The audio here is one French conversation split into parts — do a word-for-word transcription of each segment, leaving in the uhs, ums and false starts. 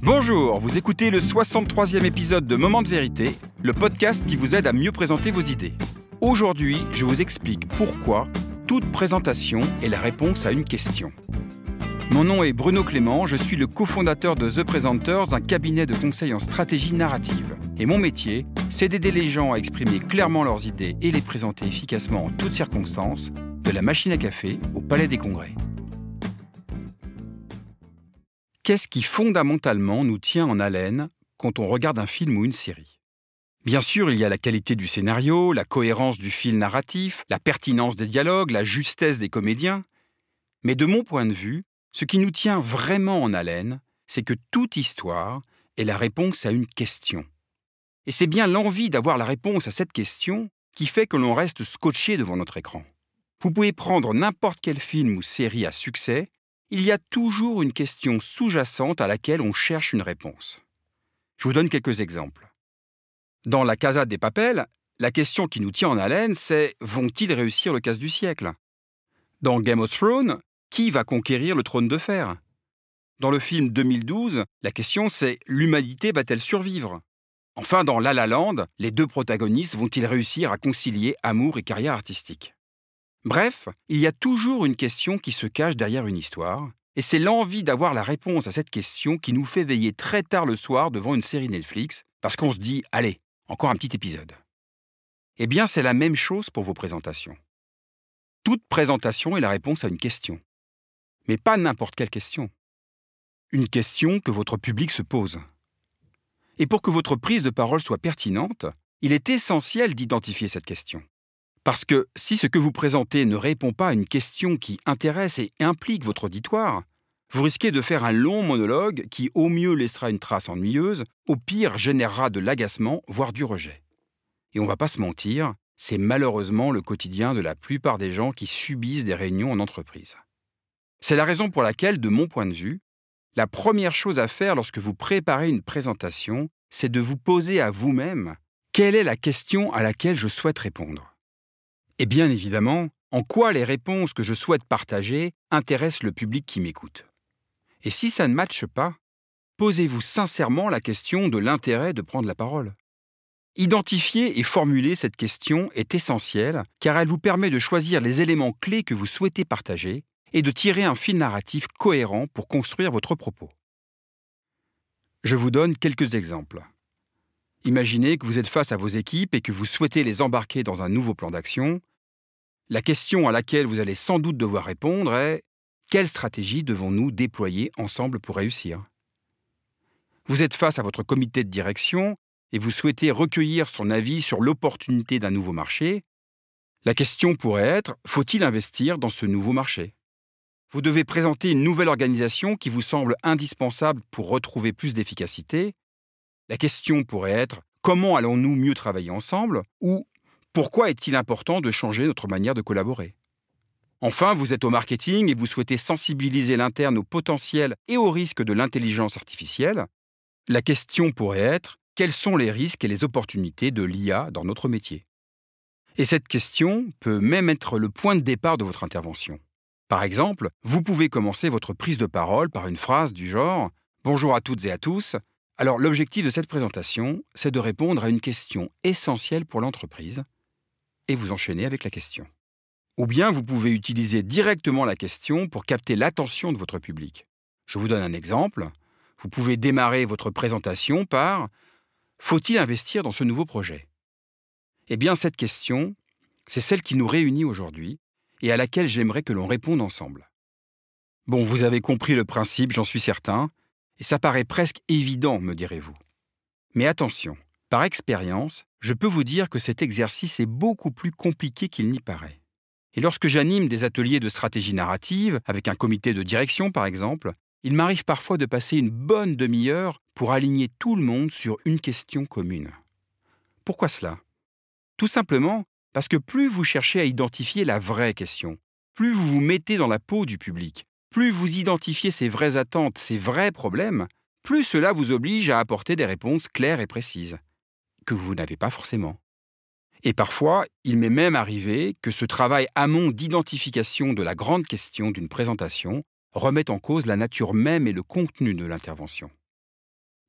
Bonjour, vous écoutez le soixante-troisième épisode de Moment de Vérité, le podcast qui vous aide à mieux présenter vos idées. Aujourd'hui, je vous explique pourquoi toute présentation est la réponse à une question. Mon nom est Bruno Clément, je suis le cofondateur de The Presenters, un cabinet de conseil en stratégie narrative. Et mon métier, c'est d'aider les gens à exprimer clairement leurs idées et les présenter efficacement en toutes circonstances, de la machine à café au palais des congrès. Qu'est-ce qui fondamentalement nous tient en haleine quand on regarde un film ou une série ? Bien sûr, il y a la qualité du scénario, la cohérence du fil narratif, la pertinence des dialogues, la justesse des comédiens. Mais de mon point de vue, ce qui nous tient vraiment en haleine, c'est que toute histoire est la réponse à une question. Et c'est bien l'envie d'avoir la réponse à cette question qui fait que l'on reste scotché devant notre écran. Vous pouvez prendre n'importe quel film ou série à succès, il y a toujours une question sous-jacente à laquelle on cherche une réponse. Je vous donne quelques exemples. Dans La Casa de Papel, la question qui nous tient en haleine, c'est « Vont-ils réussir le casse du siècle ?» Dans Game of Thrones, qui va conquérir le trône de fer ? Dans le film deux mille douze, la question c'est « L'humanité va-t-elle survivre ?» Enfin, dans La La Land, les deux protagonistes vont-ils réussir à concilier amour et carrière artistique ? Bref, il y a toujours une question qui se cache derrière une histoire, et c'est l'envie d'avoir la réponse à cette question qui nous fait veiller très tard le soir devant une série Netflix, parce qu'on se dit « Allez, encore un petit épisode ». Eh bien, c'est la même chose pour vos présentations. Toute présentation est la réponse à une question. Mais pas n'importe quelle question. Une question que votre public se pose. Et pour que votre prise de parole soit pertinente, il est essentiel d'identifier cette question. Parce que si ce que vous présentez ne répond pas à une question qui intéresse et implique votre auditoire, vous risquez de faire un long monologue qui au mieux laissera une trace ennuyeuse, au pire générera de l'agacement, voire du rejet. Et on ne va pas se mentir, c'est malheureusement le quotidien de la plupart des gens qui subissent des réunions en entreprise. C'est la raison pour laquelle, de mon point de vue, la première chose à faire lorsque vous préparez une présentation, c'est de vous poser à vous-même quelle est la question à laquelle je souhaite répondre. Et bien évidemment, en quoi les réponses que je souhaite partager intéressent le public qui m'écoute. Et si ça ne matche pas, posez-vous sincèrement la question de l'intérêt de prendre la parole. Identifier et formuler cette question est essentielle car elle vous permet de choisir les éléments clés que vous souhaitez partager et de tirer un fil narratif cohérent pour construire votre propos. Je vous donne quelques exemples. Imaginez que vous êtes face à vos équipes et que vous souhaitez les embarquer dans un nouveau plan d'action. La question à laquelle vous allez sans doute devoir répondre est « Quelle stratégie devons-nous déployer ensemble pour réussir ?» Vous êtes face à votre comité de direction et vous souhaitez recueillir son avis sur l'opportunité d'un nouveau marché. La question pourrait être « Faut-il investir dans ce nouveau marché ?» Vous devez présenter une nouvelle organisation qui vous semble indispensable pour retrouver plus d'efficacité. La question pourrait être « Comment allons-nous mieux travailler ensemble ?» ou « Pourquoi est-il important de changer notre manière de collaborer ?» Enfin, vous êtes au marketing et vous souhaitez sensibiliser l'interne au potentiel et aux risques de l'intelligence artificielle. La question pourrait être « Quels sont les risques et les opportunités de l'I A dans notre métier ?» Et cette question peut même être le point de départ de votre intervention. Par exemple, vous pouvez commencer votre prise de parole par une phrase du genre « Bonjour à toutes et à tous ». Alors l'objectif de cette présentation, c'est de répondre à une question essentielle pour l'entreprise et vous enchaînez avec la question. Ou bien vous pouvez utiliser directement la question pour capter l'attention de votre public. Je vous donne un exemple. Vous pouvez démarrer votre présentation par « Faut-il investir dans ce nouveau projet ?» Eh bien cette question, c'est celle qui nous réunit aujourd'hui et à laquelle j'aimerais que l'on réponde ensemble. Bon, vous avez compris le principe, j'en suis certain, et ça paraît presque évident, me direz-vous. Mais attention, par expérience, je peux vous dire que cet exercice est beaucoup plus compliqué qu'il n'y paraît. Et lorsque j'anime des ateliers de stratégie narrative, avec un comité de direction par exemple, il m'arrive parfois de passer une bonne demi-heure pour aligner tout le monde sur une question commune. Pourquoi cela ? Tout simplement, parce que plus vous cherchez à identifier la vraie question, plus vous vous mettez dans la peau du public, plus vous identifiez ses vraies attentes, ses vrais problèmes, plus cela vous oblige à apporter des réponses claires et précises, que vous n'avez pas forcément. Et parfois, il m'est même arrivé que ce travail amont d'identification de la grande question d'une présentation remette en cause la nature même et le contenu de l'intervention.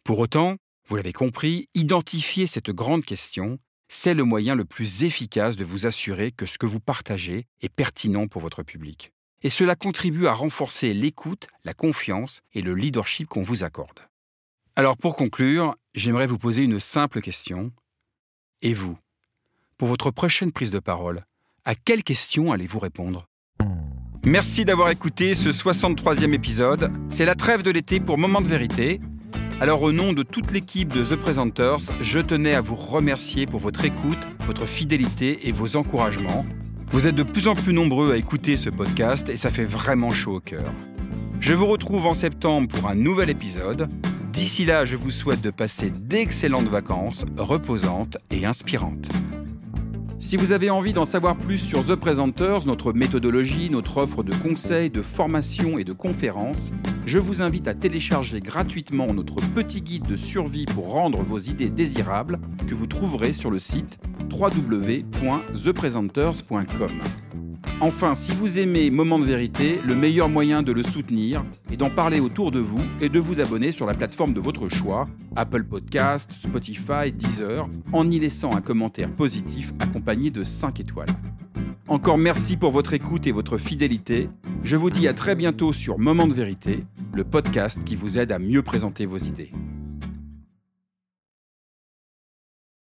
Pour autant, vous l'avez compris, identifier cette grande question, c'est le moyen le plus efficace de vous assurer que ce que vous partagez est pertinent pour votre public. Et cela contribue à renforcer l'écoute, la confiance et le leadership qu'on vous accorde. Alors pour conclure, j'aimerais vous poser une simple question. Et vous, pour votre prochaine prise de parole, à quelle question allez-vous répondre ? Merci d'avoir écouté ce soixante-troisième épisode. C'est la trêve de l'été pour Moment de Vérité. Alors au nom de toute l'équipe de The Presenters, je tenais à vous remercier pour votre écoute, votre fidélité et vos encouragements. Vous êtes de plus en plus nombreux à écouter ce podcast et ça fait vraiment chaud au cœur. Je vous retrouve en septembre pour un nouvel épisode. D'ici là, je vous souhaite de passer d'excellentes vacances, reposantes et inspirantes. Si vous avez envie d'en savoir plus sur The Presenters, notre méthodologie, notre offre de conseils, de formations et de conférences, je vous invite à télécharger gratuitement notre petit guide de survie pour rendre vos idées désirables que vous trouverez sur le site w w w point the presenters point com. Enfin, si vous aimez Moment de Vérité, le meilleur moyen de le soutenir est d'en parler autour de vous et de vous abonner sur la plateforme de votre choix, Apple Podcasts, Spotify, Deezer, en y laissant un commentaire positif accompagné de cinq étoiles. Encore merci pour votre écoute et votre fidélité. Je vous dis à très bientôt sur Moment de Vérité, le podcast qui vous aide à mieux présenter vos idées.